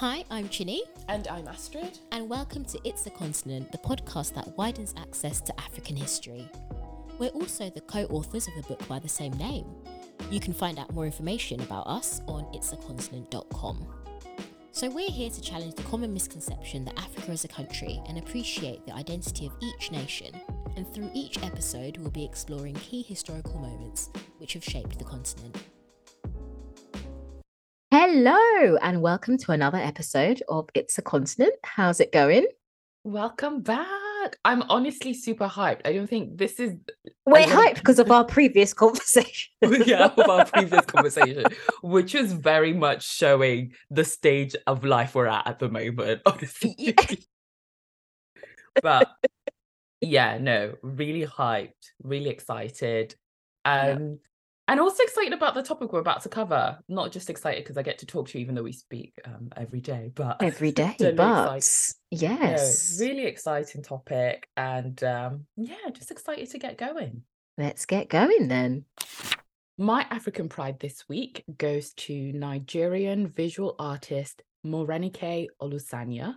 Hi, I'm Chini. And I'm Astrid. And welcome to It's the Continent, the podcast that widens access to African history. We're also the co-authors of the book by the same name. You can find out more information about us on itsacontinent.com. So we're here to challenge the common misconception that Africa is a country and appreciate the identity of each nation. And through each episode, we'll be exploring key historical moments which have shaped the continent. Hello and welcome to another episode of It's a Continent. How's it going? Welcome back. I'm honestly super hyped. I don't think this is... We're hyped because of our previous conversation. Which is very much showing the stage of life we're at the moment, honestly. Yeah. But yeah, no, really hyped, really excited. Yeah. And also excited about the topic we're about to cover. Not just excited because I get to talk to you, even though we speak every day. Yes. No, really exciting topic. And yeah, just excited to get going. Let's get going then. My African pride this week goes to Nigerian visual artist Morenike Olusanya.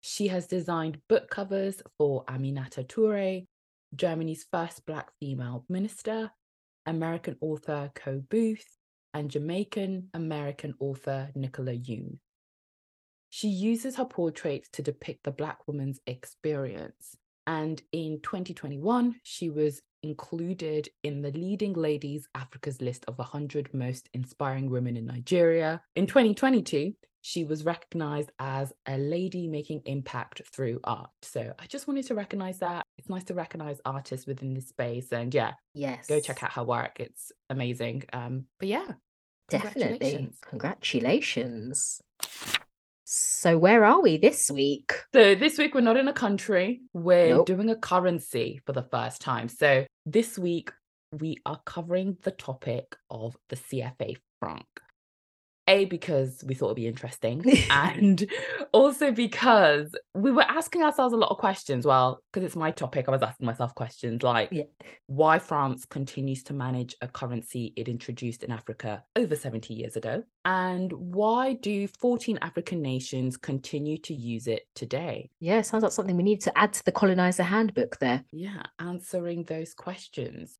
She has designed book covers for Aminata Toure, Germany's first Black female minister, American author Coe Booth, and Jamaican-American author Nicola Yoon. She uses her portraits to depict the Black woman's experience. And in 2021, she was included in the Leading Ladies Africa's list of 100 most inspiring women in Nigeria. In 2022, she was recognized as a lady making impact through art. So I just wanted to recognize that. It's nice to recognize artists within this space. And yeah, yes, go check out her work. It's amazing. But yeah, definitely. Congratulations. So where are we this week? So this week we're not in a country. We're doing a currency for the first time. So this week we are covering the topic of the CFA franc. A, because we thought it'd be interesting, and also because we were asking ourselves a lot of questions. Well, because it's my topic, I was asking myself questions like why France continues to manage a currency it introduced in Africa over 70 years ago, and why do 14 African nations continue to use it today? Yeah, sounds like something we need to add to the colonizer handbook there. Yeah, answering those questions.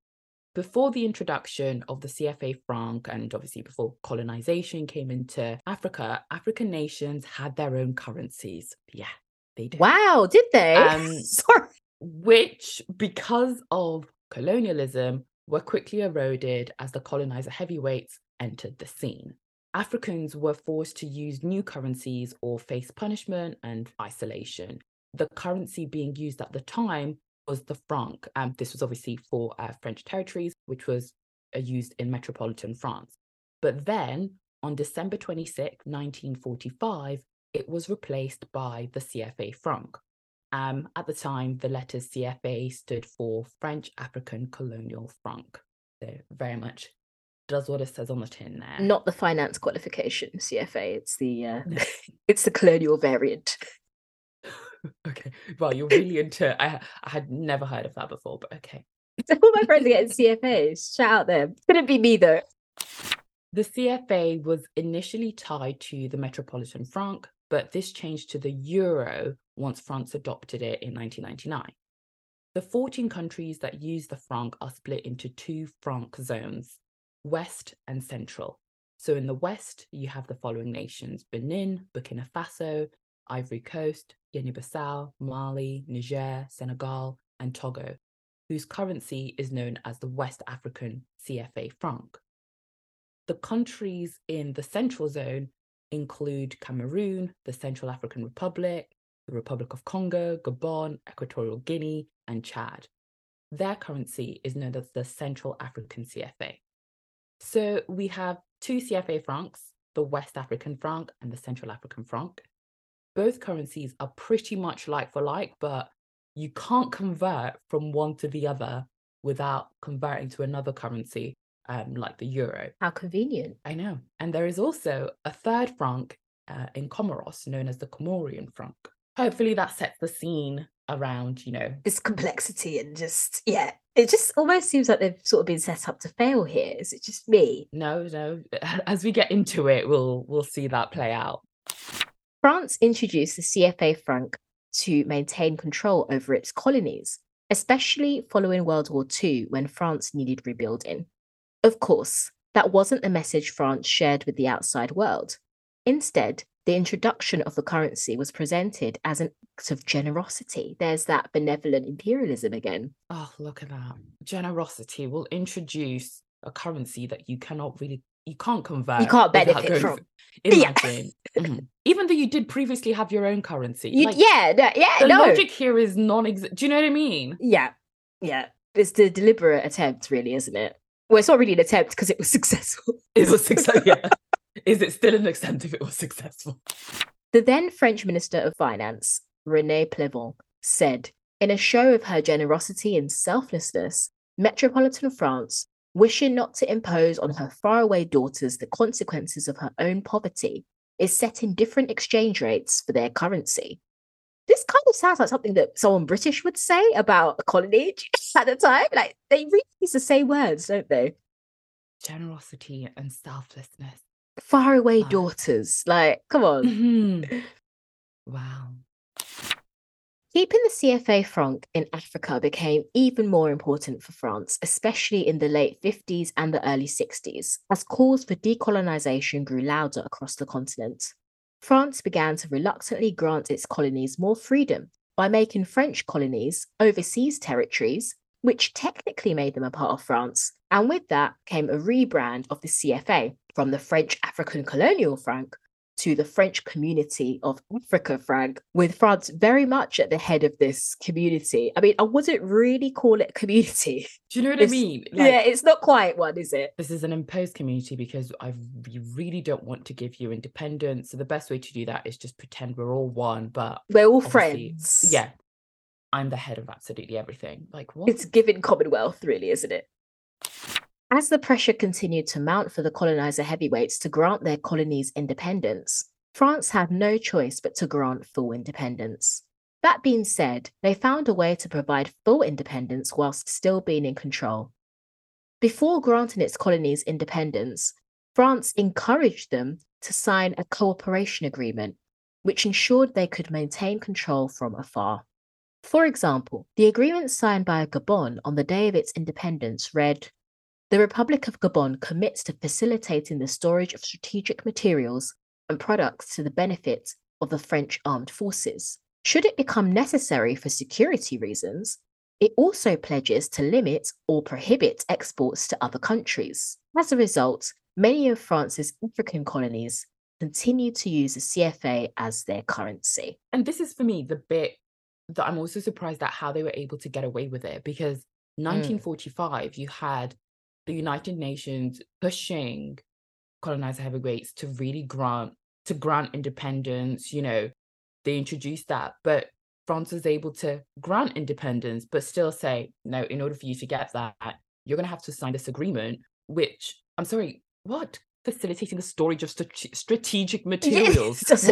Before the introduction of the CFA franc, and obviously before colonization came into Africa, African nations had their own currencies. Yeah, they did. Wow, did they? Sorry. Which, because of colonialism, were quickly eroded as the colonizer heavyweights entered the scene. Africans were forced to use new currencies or face punishment and isolation. The currency being used at the time was the franc. This was obviously for French territories, which was used in metropolitan France. But then, on December 26, 1945, it was replaced by the CFA franc. At the time, the letters CFA stood for French African Colonial Franc. So very much does what it says on the tin there. Not the finance qualification CFA. It's the it's the colonial variant. Okay, well, you're really into I had never heard of that before, but okay. All my friends are getting CFAs. Shout out them. Couldn't be me though. The CFA was initially tied to the metropolitan franc, but this changed to the euro once France adopted it in 1999. The 14 countries that use the franc are split into two franc zones, West and Central. So in the West, you have the following nations: Benin, Burkina Faso, Ivory Coast, Guinea-Bissau, Mali, Niger, Senegal, and Togo, whose currency is known as the West African CFA franc. The countries in the Central Zone include Cameroon, the Central African Republic, the Republic of Congo, Gabon, Equatorial Guinea, and Chad. Their currency is known as the Central African CFA. So we have two CFA francs, the West African franc and the Central African franc. Both currencies are pretty much like for like, but you can't convert from one to the other without converting to another currency, like the euro. How convenient. I know. And there is also a third franc in Comoros known as the Comorian franc. Hopefully that sets the scene around, you know, this complexity and just, yeah. It just almost seems like they've sort of been set up to fail here. Is it just me? No. As we get into it, we'll see that play out. France introduced the CFA franc to maintain control over its colonies, especially following World War II when France needed rebuilding. Of course, that wasn't the message France shared with the outside world. Instead, the introduction of the currency was presented as an act of generosity. There's that benevolent imperialism again. Oh, look at that. Generosity will introduce a currency that you cannot really, you can't convert. You can't benefit from. Imagine. Yeah. Mm-hmm. Even though you did previously have your own currency. The logic here is non-existent. Do you know what I mean? Yeah. Yeah. It's the deliberate attempt, really, isn't it? Well, it's not really an attempt because it was successful. It was successful, yeah. Is it still an attempt if it was successful? The then French Minister of Finance, Rene Pleven, said, in a show of her generosity and selflessness, metropolitan France, wishing not to impose on her faraway daughters the consequences of her own poverty, is setting different exchange rates for their currency. This kind of sounds like something that someone British would say about a colony at the time. Like, they really use the same words, don't they? Generosity and selflessness. Faraway daughters. Like, come on. Mm-hmm. Wow. Keeping the CFA franc in Africa became even more important for France, especially in the late 50s and the early 60s, as calls for decolonisation grew louder across the continent. France began to reluctantly grant its colonies more freedom by making French colonies overseas territories, which technically made them a part of France, and with that came a rebrand of the CFA from the French African colonial franc to the French Community of Africa franc, with France very much at the head of this community. I mean, I wouldn't really call it community. Do you know what I mean? Like, yeah, it's not quite one, is it? This is an imposed community because we really don't want to give you independence. So the best way to do that is just pretend we're all one, but... We're all friends. Yeah. I'm the head of absolutely everything. Like, what? It's given Commonwealth, really, isn't it? As the pressure continued to mount for the colonizer heavyweights to grant their colonies independence, France had no choice but to grant full independence. That being said, they found a way to provide full independence whilst still being in control. Before granting its colonies independence, France encouraged them to sign a cooperation agreement, which ensured they could maintain control from afar. For example, the agreement signed by Gabon on the day of its independence read, "The Republic of Gabon commits to facilitating the storage of strategic materials and products to the benefit of the French armed forces. Should it become necessary for security reasons, it also pledges to limit or prohibit exports to other countries." As a result, many of France's African colonies continue to use the CFA as their currency. And this is, for me, the bit that I'm also surprised at how they were able to get away with it, because 1945, you had the United Nations pushing colonizer heavyweights to really grant independence. You know, they introduced that, but France was able to grant independence, but still say, no, in order for you to get that, you're going to have to sign this agreement, which, I'm sorry, what? Facilitating the storage of strategic materials. Yes,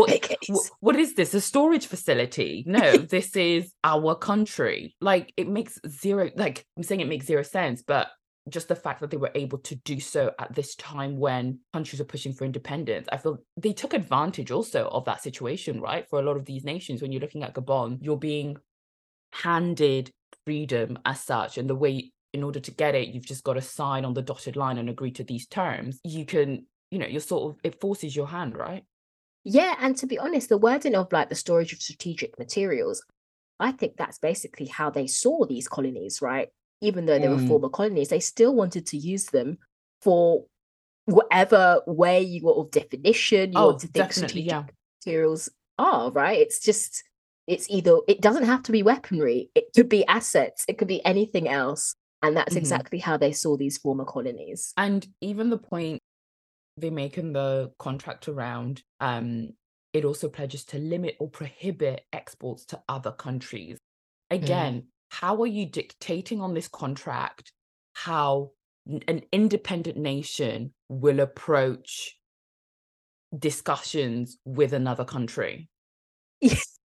what is this? A storage facility? No, this is our country. Like, it makes zero, like, I'm saying it makes zero sense, but just the fact that they were able to do so at this time when countries are pushing for independence, I feel they took advantage also of that situation, right? For a lot of these nations, when you're looking at Gabon, you're being handed freedom as such. And the way, in order to get it, you've just got to sign on the dotted line and agree to these terms. You can, you know, you're sort of, it forces your hand, right? Yeah. And to be honest, the wording of like the storage of strategic materials, I think that's basically how they saw these colonies, right? Even though they were former colonies, they still wanted to use them for whatever way you were of definition, you want to think strategic materials are, right? It's just, it's either, it doesn't have to be weaponry. It could be assets. It could be anything else. And that's exactly how they saw these former colonies. And even the point they make in the contract around, it also pledges to limit or prohibit exports to other countries. Again, how are you dictating on this contract how an independent nation will approach discussions with another country? Yes.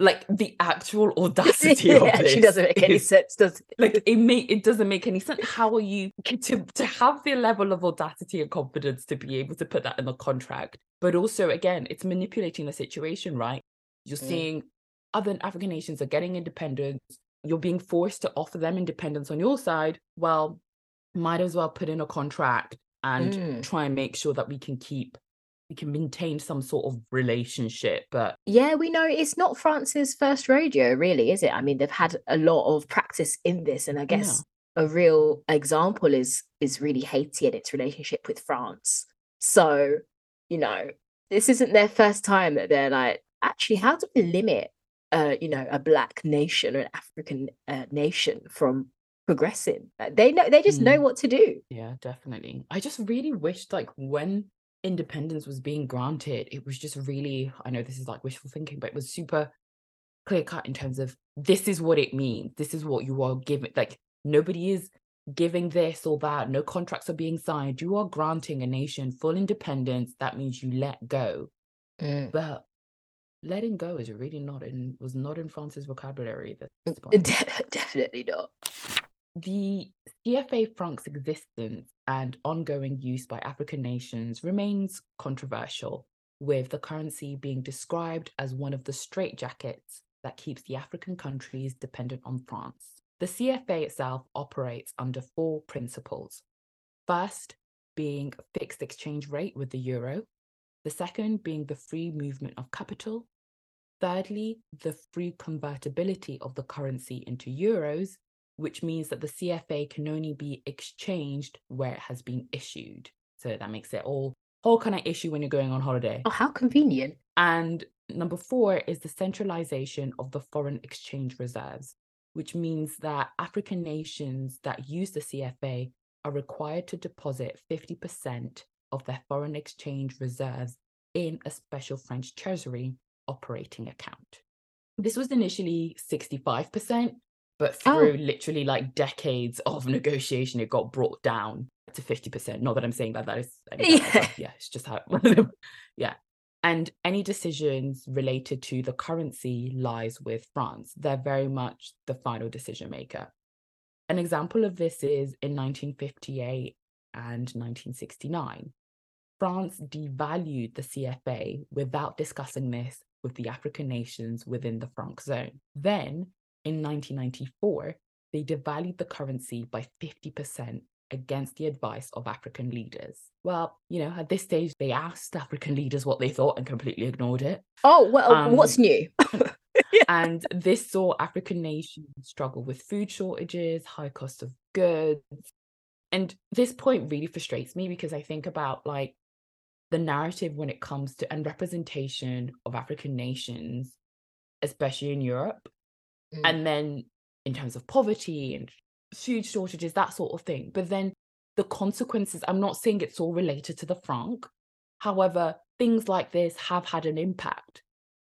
Like, the actual audacity of it actually doesn't make any sense, does it? Like, it doesn't make any sense. How are you to have the level of audacity and confidence to be able to put that in the contract? But also, again, it's manipulating the situation, right? You're seeing other African nations are getting independence. You're being forced to offer them independence on your side. Well, might as well put in a contract and try and make sure that we can maintain some sort of relationship. But yeah, we know it's not France's first rodeo, really, is it? I mean, they've had a lot of practice in this, and I guess a real example is really Haiti and its relationship with France. So, you know, this isn't their first time that they're like, actually, how do we limit, you know, a Black nation or an African nation from progressing? Like, they know, they just know what to do. Yeah, definitely. I just really wish, like, when independence was being granted, it was just really, I know this is like wishful thinking, but it was super clear cut in terms of this is what it means, this is what you are giving. Like, nobody is giving this or that, no contracts are being signed, you are granting a nation full independence, that means you let go. But letting go is really was not in France's vocabulary at this point. Definitely not. The CFA franc's existence and ongoing use by African nations remains controversial, with the currency being described as one of the straitjackets that keeps the African countries dependent on France. The CFA itself operates under four principles. First, being a fixed exchange rate with the euro. The second being the free movement of capital. Thirdly, the free convertibility of the currency into euros, which means that the CFA can only be exchanged where it has been issued. So that makes it all, how can I issue when you're going on holiday? Oh, how convenient. And number four is the centralization of the foreign exchange reserves, which means that African nations that use the CFA are required to deposit 50% of their foreign exchange reserves in a special French treasury operating account. This was initially 65%, but through literally like decades of negotiation, it got brought down to 50%. Not that I'm saying that is it's just how it And any decisions related to the currency lies with France. They're very much the final decision maker. An example of this is in 1958 and 1969. France devalued the CFA without discussing this with the African nations within the franc zone. Then, in 1994, they devalued the currency by 50% against the advice of African leaders. Well, you know, at this stage, they asked African leaders what they thought and completely ignored it. Oh, well, what's new? And this saw African nations struggle with food shortages, high cost of goods. And this point really frustrates me because I think about like the narrative when it comes to and representation of African nations, especially in Europe. And then in terms of poverty and food shortages, that sort of thing. But then the consequences, I'm not saying it's all related to the franc. However, things like this have had an impact.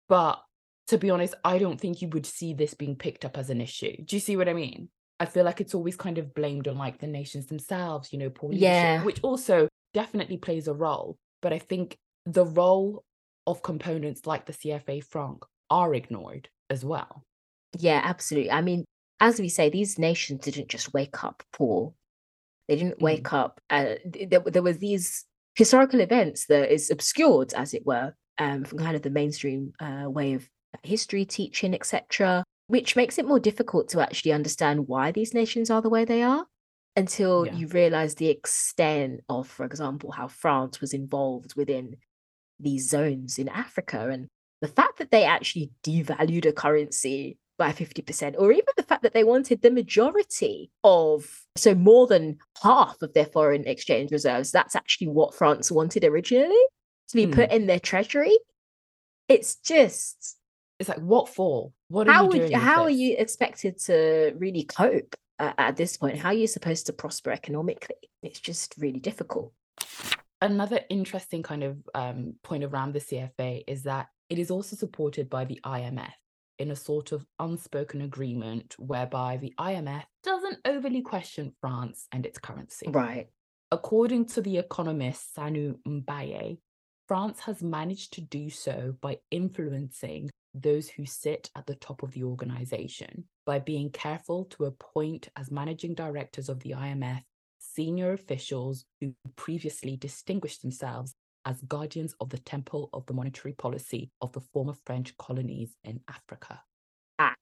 But to be honest, I don't think you would see this being picked up as an issue. Do you see what I mean? I feel like it's always kind of blamed on like the nations themselves, you know, poor leadership, which also definitely plays a role. But I think the role of components like the CFA franc are ignored as well. Yeah, absolutely. I mean, as we say, these nations didn't just wake up poor. They didn't wake up. There were these historical events that is obscured, as it were, from kind of the mainstream way of history teaching, etc., which makes it more difficult to actually understand why these nations are the way they are until you realize the extent of, for example, how France was involved within these zones in Africa. And the fact that they actually devalued a currency by 50%, or even the fact that they wanted the majority of, so more than half of their foreign exchange reserves, that's actually what France wanted originally to be put in their treasury. It's just, it's like, what for? What are you doing? How are you expected to really cope at this point? How are you supposed to prosper economically? It's just really difficult. Another interesting kind of point around the CFA is that it is also supported by the IMF, in a sort of unspoken agreement whereby the IMF doesn't overly question France and its currency. Right. According to the economist Sanu Mbaye, France has managed to do so by influencing those who sit at the top of the organization by being careful to appoint as managing directors of the IMF senior officials who previously distinguished themselves as guardians of the temple of the monetary policy of the former French colonies in Africa. Ah,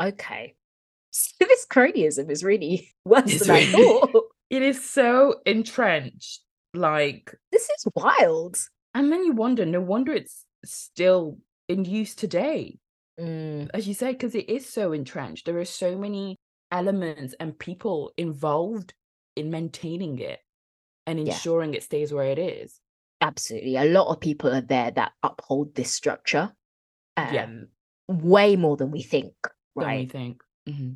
okay. So this cronyism is really worse than I thought. It is so entrenched. Like, this is wild. And then you wonder, no wonder it's still in use today, as you say, because it is so entrenched. There are so many elements and people involved in maintaining it and ensuring it stays where it is. Absolutely. A lot of people are there that uphold this structure way more than we think, right? Than we think. Mm-hmm.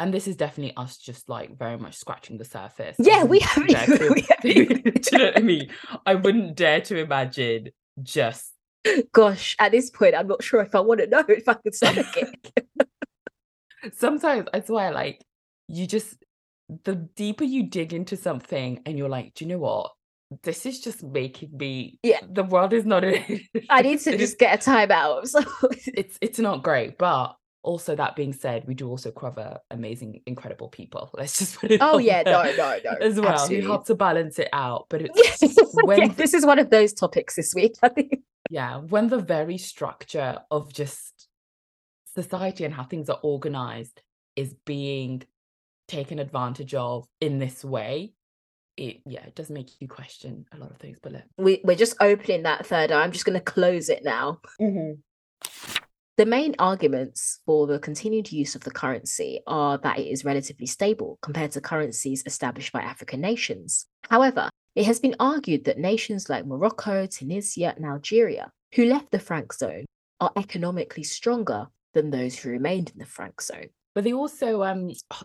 And this is definitely us just like very much scratching the surface. Yeah, we haven't. Do you know what I mean? I wouldn't dare to imagine just... Gosh, at this point, I'm not sure if I want to know if I could stomach it. Sometimes, I swear, like, you just... The deeper you dig into something and you're like, do you know what? This is just making me... Yeah. The world is not... I need to just get a time out. So. It's not great, but... Also, that being said, we do also cover amazing, incredible people. Let's just put it as well. Absolutely. You have to balance it out. But it's this is one of those topics this week, I think. Yeah, when the very structure of just society and how things are organized is being taken advantage of in this way, it does make you question a lot of things. But look, we're just opening that third eye. I'm just going to close it now. Mm-hmm. The main arguments for the continued use of the currency are that it is relatively stable compared to currencies established by African nations. However, it has been argued that nations like Morocco, Tunisia, and Algeria, who left the franc zone, are economically stronger than those who remained in the franc zone. But they also,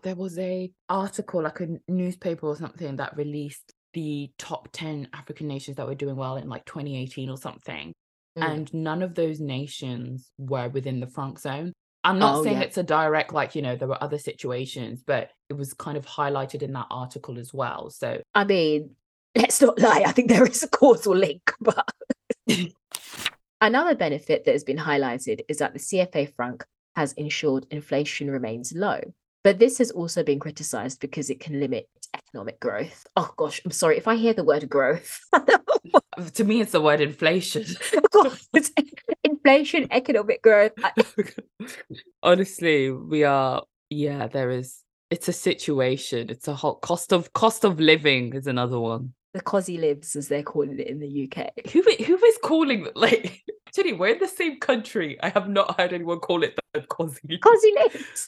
there was an article, like a newspaper or something, that released the top 10 African nations that were doing well in like 2018 or something. And none of those nations were within the franc zone. I'm not saying it's a direct, like, you know, there were other situations, but it was kind of highlighted in that article as well. So, I mean, let's not lie. I think there is a causal link. But another benefit that has been highlighted is that the CFA franc has ensured inflation remains low. But this has also been criticised because it can limit economic growth. Oh, gosh, I'm sorry. If I hear the word growth... To me, it's the word inflation. God, it's inflation, economic growth. Honestly, we are... Yeah, there is... It's a situation. It's a hot... Cost of living is another one. The cosy libs, as they're calling it in the UK. Who is calling... Like, Chini, we're in the same country. I have not heard anyone call it the cosy... Cosy libs.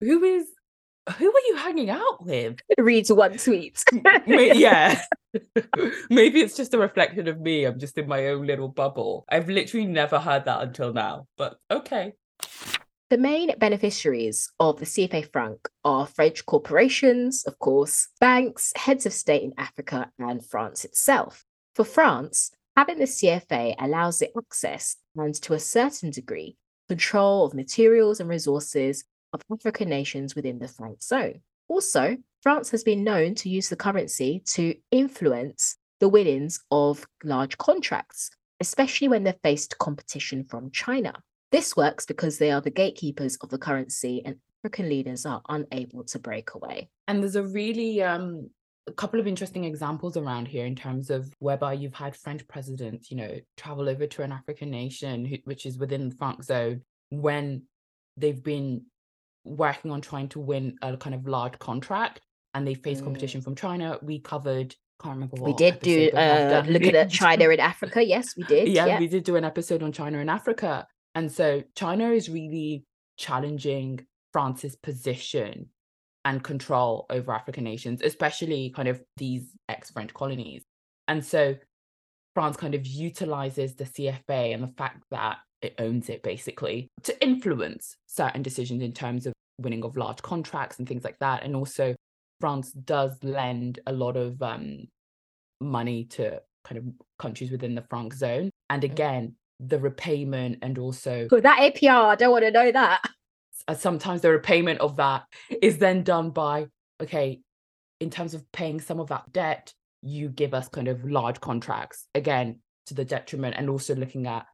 Who are you hanging out with? Reads one tweet. Yeah. Maybe it's just a reflection of me. I'm just in my own little bubble. I've literally never heard that until now, but okay. The main beneficiaries of the CFA franc are French corporations, of course, banks, heads of state in Africa, and France itself. For France, having the CFA allows it access and, to a certain degree, control of materials and resources of African nations within the franc zone. Also, France has been known to use the currency to influence the winnings of large contracts, especially when they've faced competition from China. This works because they are the gatekeepers of the currency and African leaders are unable to break away. And there's a really a couple of interesting examples around here in terms of whereby you've had French presidents, you know, travel over to an African nation which is within the franc zone when they've been working on trying to win a kind of large contract and they face competition from China. We covered, can't remember what we did do, looking at China in Africa. Yes, we did. Yeah, we did do an episode on China in Africa. And so China is really challenging France's position and control over African nations, especially kind of these ex-French colonies. And so France kind of utilizes the CFA and the fact that it owns it basically to influence certain decisions in terms of winning of large contracts and things like that. And also France does lend a lot of money to kind of countries within the franc zone. And again, the repayment and also... Oh, that APR, I don't want to know that. Sometimes the repayment of that is then done by, okay, in terms of paying some of that debt, you give us kind of large contracts, again, to the detriment and also looking at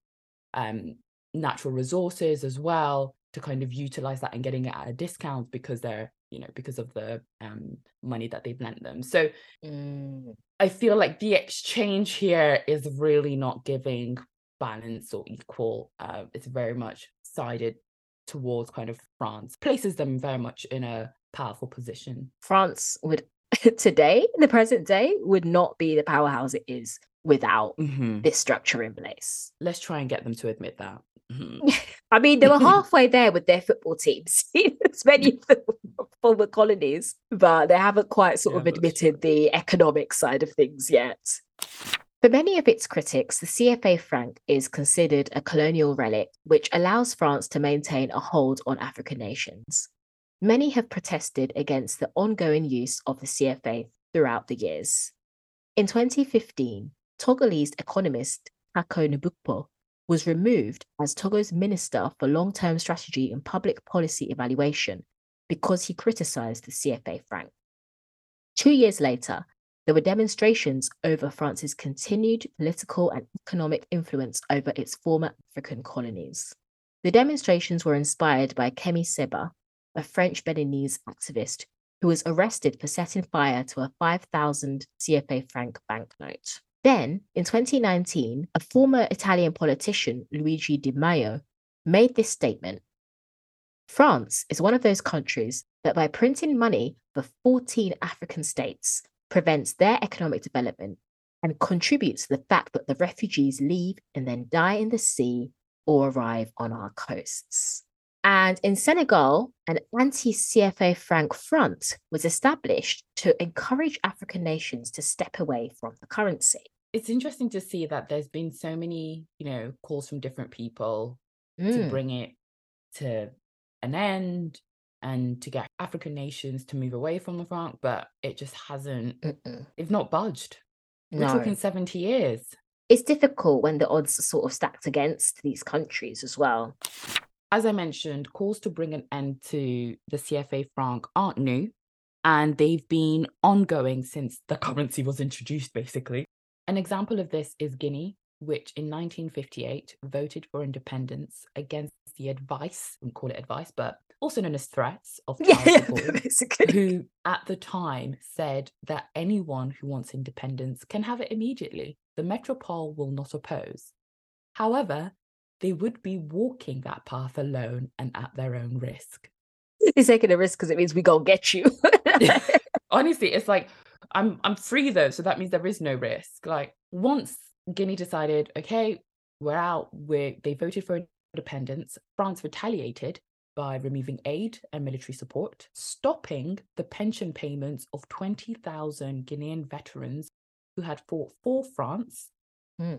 natural resources as well, to kind of utilize that and getting it at a discount because they're, you know, because of the money that they've lent them. So I feel like the exchange here is really not giving balance or equal. It's very much sided towards kind of France, places them very much in a powerful position. France would today, in the present day, would not be the powerhouse it is without this structure in place. Let's try and get them to admit that. I mean, they were halfway there with their football teams, as many of the former colonies, but they haven't quite sort of admitted the economic side of things yet. For many of its critics, the CFA franc is considered a colonial relic, which allows France to maintain a hold on African nations. Many have protested against the ongoing use of the CFA throughout the years. In 2015, Togolese economist Kako Nubukpo was removed as Togo's Minister for Long-Term Strategy and Public Policy Evaluation because he criticised the CFA franc. 2 years later, there were demonstrations over France's continued political and economic influence over its former African colonies. The demonstrations were inspired by Kemi Seba, a French Beninese activist who was arrested for setting fire to a 5,000 CFA franc banknote. Then, in 2019, a former Italian politician, Luigi Di Maio, made this statement. France is one of those countries that by printing money for 14 African states prevents their economic development and contributes to the fact that the refugees leave and then die in the sea or arrive on our coasts. And in Senegal, an anti-CFA franc front was established to encourage African nations to step away from the currency. It's interesting to see that there's been so many, you know, calls from different people to bring it to an end and to get African nations to move away from the franc, but it just hasn't, it's not budged. We're talking 70 years. It's difficult when the odds are sort of stacked against these countries as well. As I mentioned, calls to bring an end to the CFA franc aren't new, and they've been ongoing since the currency was introduced, basically. An example of this is Guinea, which in 1958 voted for independence against the advice, we call it advice, but also known as threats of powerful people, who at the time said that anyone who wants independence can have it immediately. The metropole will not oppose. However, they would be walking that path alone and at their own risk. It's taking a risk because it means we go get you. Honestly, it's like, I'm free though, so that means there is no risk. Like, once Guinea decided, okay, we're out, they voted for independence, France retaliated by removing aid and military support, stopping the pension payments of 20,000 Guinean veterans who had fought for France,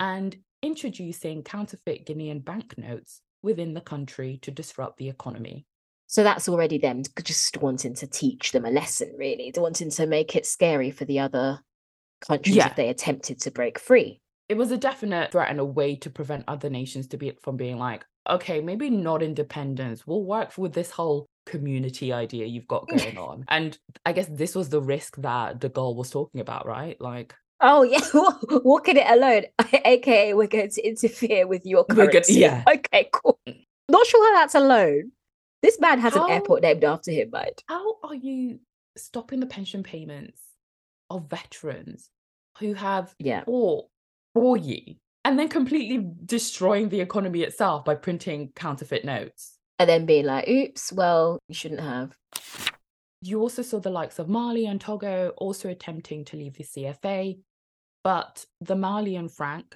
and introducing counterfeit Guinean banknotes within the country to disrupt the economy. So that's already them just wanting to teach them a lesson, really. They're wanting to make it scary for the other countries if they attempted to break free. It was a definite threat and a way to prevent other nations from being like, okay, maybe not independence. We'll work with this whole community idea you've got going on. And I guess this was the risk that De Gaulle was talking about, right? Like, oh, yeah, walking it alone, aka we're going to interfere with your currency. Okay, cool. Not sure how that's alone. This man has an airport named after him, mate. How are you stopping the pension payments of veterans who have fought for you and then completely destroying the economy itself by printing counterfeit notes? And then being like, oops, well, you shouldn't have. You also saw the likes of Mali and Togo also attempting to leave the CFA, but the Malian franc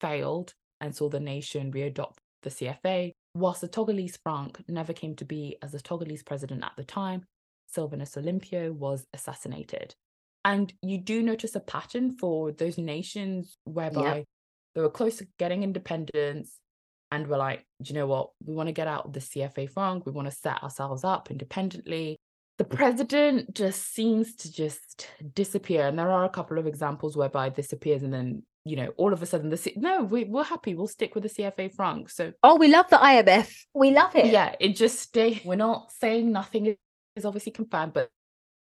failed and saw the nation readopt the CFA, whilst the Togolese franc never came to be as the Togolese president at the time, Sylvanus Olympio, was assassinated. And you do notice a pattern for those nations whereby they were close to getting independence and were like, do you know what, we want to get out of the CFA franc, we want to set ourselves up independently. The president just seems to just disappear. And there are a couple of examples whereby this appears and then, you know, all of a sudden, we're happy. We'll stick with the CFA franc. So, oh, we love the IMF. We love it. Yeah, it just stays. We're not saying nothing is obviously confirmed, but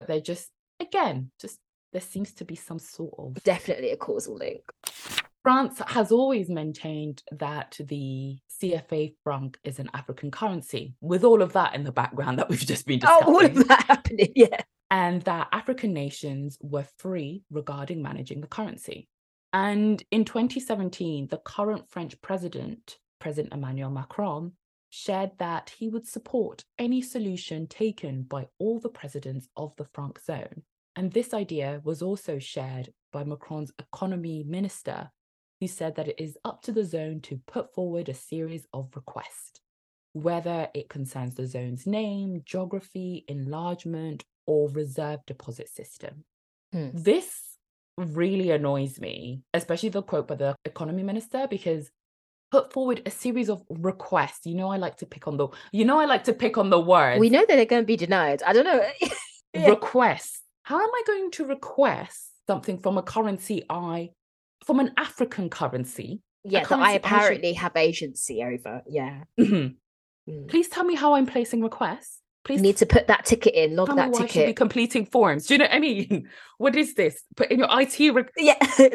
they're just, again, just there seems to be some sort of... Definitely a causal link. France has always maintained that the CFA franc is an African currency, with all of that in the background that we've just been discussing. Oh, all of that happening, yeah. And that African nations were free regarding managing the currency. And in 2017, the current French president, President Emmanuel Macron, shared that he would support any solution taken by all the presidents of the franc zone. And this idea was also shared by Macron's economy minister, who said that it is up to the zone to put forward a series of requests, whether it concerns the zone's name, geography, enlargement, or reserve deposit system. This really annoys me, especially the quote by the economy minister, because put forward a series of requests. I like to pick on the words. We know that they're going to be denied. I don't know. Requests. How am I going to request something from a currency from an African currency? Yeah, that I apparently have agency over. Yeah. Please tell me how I'm placing requests. Please. You need to put that ticket in, log that ticket. I should be completing forms. Do you know what I mean? What is this? Put in your IT.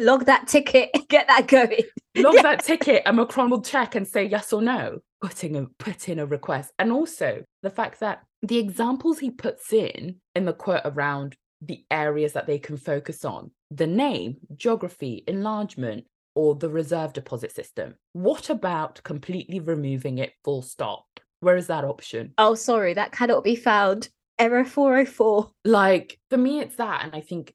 Log that ticket. Get that going. Log that ticket, and Macron will check and say yes or no. Put in a request. And also the fact that the examples he puts in the quote around the areas that they can focus on, the name, geography, enlargement, or the reserve deposit system. What about completely removing it full stop? Where is that option? Oh, sorry, that cannot be found. Error 404. Like, for me, it's that. And I think,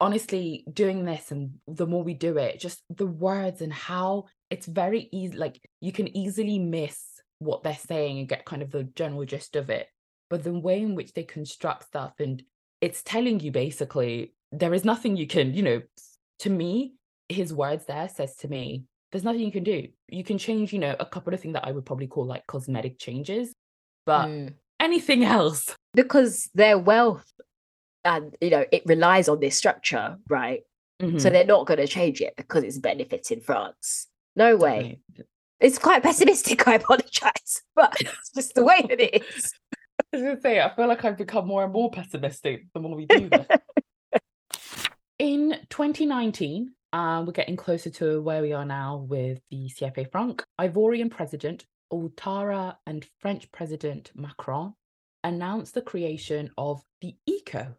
honestly, doing this and the more we do it, just the words and how it's very easy. Like, you can easily miss what they're saying and get kind of the general gist of it. But the way in which they construct stuff, and it's telling you basically, there is nothing you can, to me, his words there says to me, there's nothing you can do. You can change, a couple of things that I would probably call like cosmetic changes, but anything else. Because their wealth and, it relies on this structure, right? Mm-hmm. So they're not going to change it because it's benefiting France. No way. Right. It's quite pessimistic, I apologize, but it's just the way that it is. I was going to say, I feel like I've become more and more pessimistic the more we do this. In 2019, we're getting closer to where we are now with the CFA franc. Ivorian President Ouattara and French President Macron announced the creation of the ECO.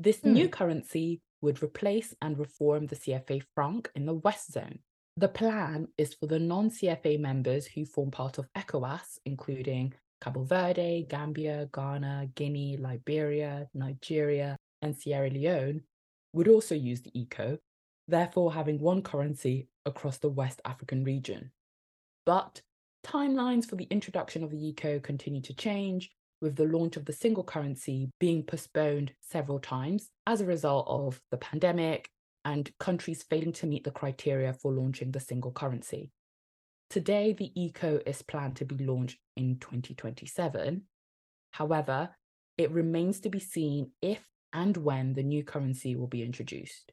This new currency would replace and reform the CFA franc in the West Zone. The plan is for the non-CFA members who form part of ECOWAS, including Cabo Verde, Gambia, Ghana, Guinea, Liberia, Nigeria, and Sierra Leone, would also use the ECO, therefore having one currency across the West African region. But timelines for the introduction of the ECO continue to change, with the launch of the single currency being postponed several times as a result of the pandemic and countries failing to meet the criteria for launching the single currency. Today, the ECO is planned to be launched in 2027. However, it remains to be seen if and when the new currency will be introduced.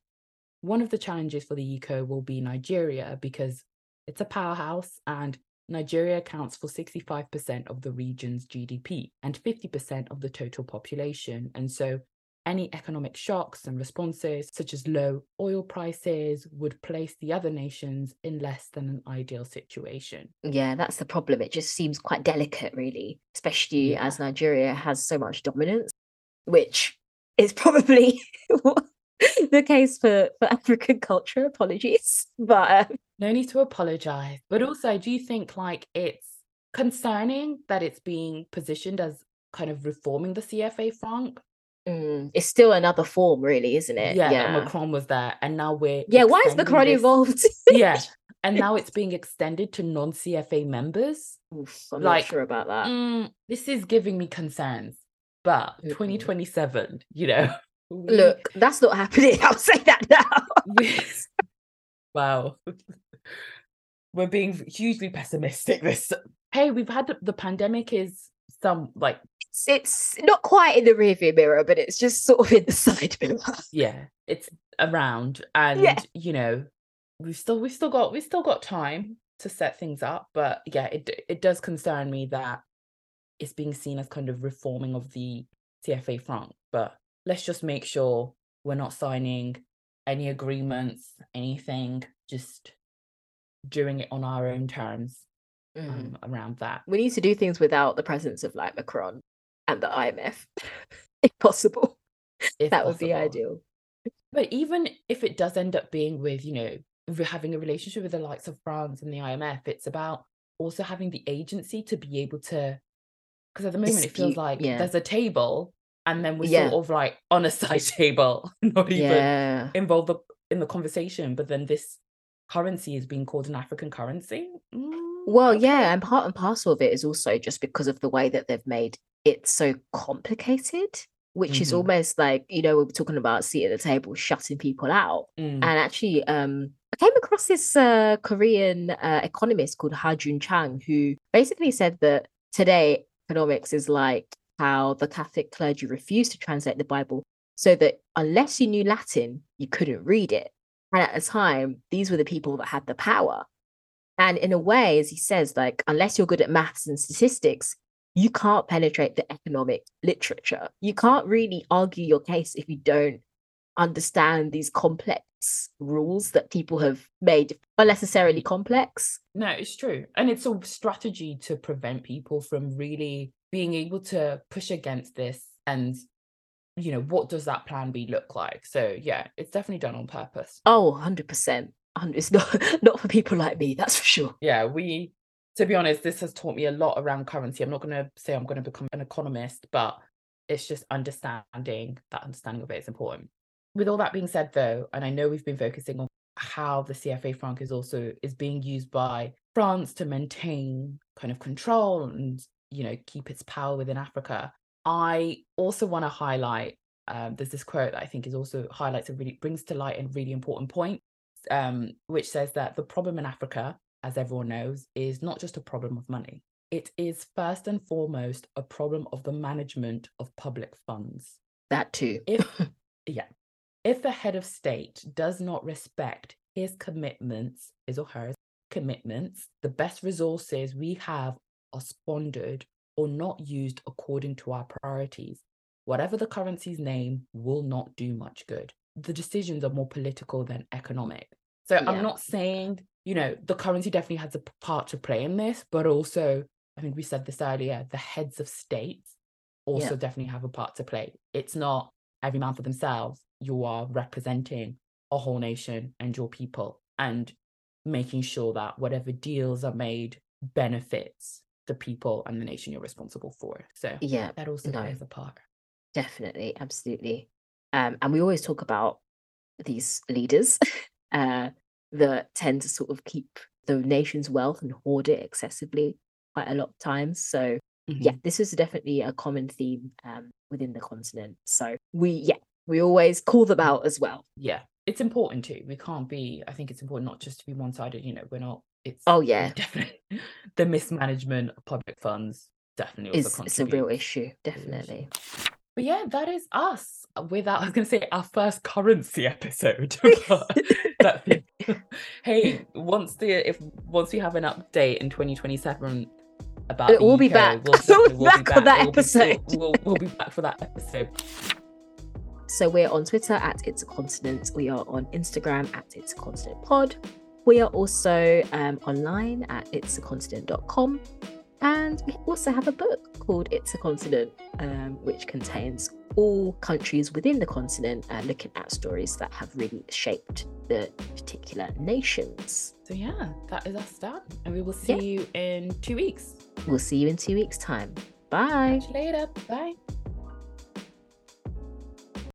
One of the challenges for the ECO will be Nigeria, because it's a powerhouse and Nigeria accounts for 65% of the region's GDP and 50% of the total population. And so any economic shocks and responses, such as low oil prices, would place the other nations in less than an ideal situation. Yeah, that's the problem. It just seems quite delicate, really, especially as Nigeria has so much dominance, which is probably the case for African culture. Apologies, but no need to apologize. But also, do you think like it's concerning that it's being positioned as kind of reforming the CFA franc? It's still another form, really, isn't it? Yeah. Macron was there, and now we're why is Macron involved? And now it's being extended to non-CFA members. Oof, I'm not sure about that. This is giving me concerns. But 2027, Look, that's not happening. I'll say that now. Wow. We're being hugely pessimistic this. Hey, we've had the pandemic is some like... It's not quite in the rearview mirror, but it's just sort of in the side mirror. Yeah, it's around. And, we've still got time to set things up. But yeah, it does concern me that it's being seen as kind of reforming of the CFA franc. But let's just make sure we're not signing any agreements, anything. Just doing it on our own terms around that. We need to do things without the presence of like Macron and the IMF, if possible. If that would be ideal. But even if it does end up being with, you know, having a relationship with the likes of France and the IMF, it's about also having the agency to be able to, because at the moment it feels like there's a table and then we're sort of like on a side table, not even involved in the conversation. But then this currency is being called an African currency. Well, yeah, and part and parcel of it is also just because of the way that they've made it so complicated, which is almost like, you know, we were talking about seat at the table, shutting people out. And actually, I came across this Korean economist called Ha-Joon Chang, who basically said that today economics is like how the Catholic clergy refused to translate the Bible, so that unless you knew Latin, you couldn't read it. And at the time, these were the people that had the power. And in a way, as he says, like, unless you're good at maths and statistics, you can't penetrate the economic literature. You can't really argue your case if you don't understand these complex rules that people have made unnecessarily complex. No, it's true. And it's a strategy to prevent people from really being able to push against this and, you know, what does that plan B look like? So, yeah, it's definitely done on purpose. Oh, 100%. It's not for people like me, that's for sure. Yeah, to be honest, this has taught me a lot around currency. I'm not going to say I'm going to become an economist, but it's just understanding of it is important. With all that being said, though, and I know we've been focusing on how the CFA franc is being used by France to maintain kind of control and, you know, keep its power within Africa. I also want to highlight, there's this quote that I think is also highlights and really brings to light a really important point, which says that the problem in Africa, as everyone knows, is not just a problem of money. It is first and foremost a problem of the management of public funds. That too. If the head of state does not respect his or her commitments, the best resources we have are squandered or not used according to our priorities. Whatever the currency's name will not do much good. The decisions are more political than economic. So yeah. I'm not saying, you know, the currency definitely has a part to play in this, but also, I think we said this earlier, the heads of state also definitely have a part to play. It's not every man for themselves. You are representing a whole nation and your people and making sure that whatever deals are made benefits the people and the nation you're responsible for. So yeah, that also plays a part. Definitely, absolutely. And we always talk about these leaders that tend to sort of keep the nation's wealth and hoard it excessively quite a lot of times. So yeah, this is definitely a common theme within the continent. So we always call them out as well. Yeah, it's important too. I think it's important not just to be one-sided, you know, definitely the mismanagement of public funds definitely also contributes. It's a real issue, definitely. But yeah, that is us. I was going to say our first currency episode. Hey, once we have an update in 2027 about it, we'll be back. We'll be back for that episode. So we're on Twitter at It's a Continent. We are on Instagram at It's a Continent Pod. We are also online at itsacontinent.com. And we also have a book called It's a Continent, which contains all countries within the continent looking at stories that have really shaped the particular nations. So yeah, that is us done. And we will see you in 2 weeks. We'll see you in 2 weeks' time. Bye. Catch you later. Bye.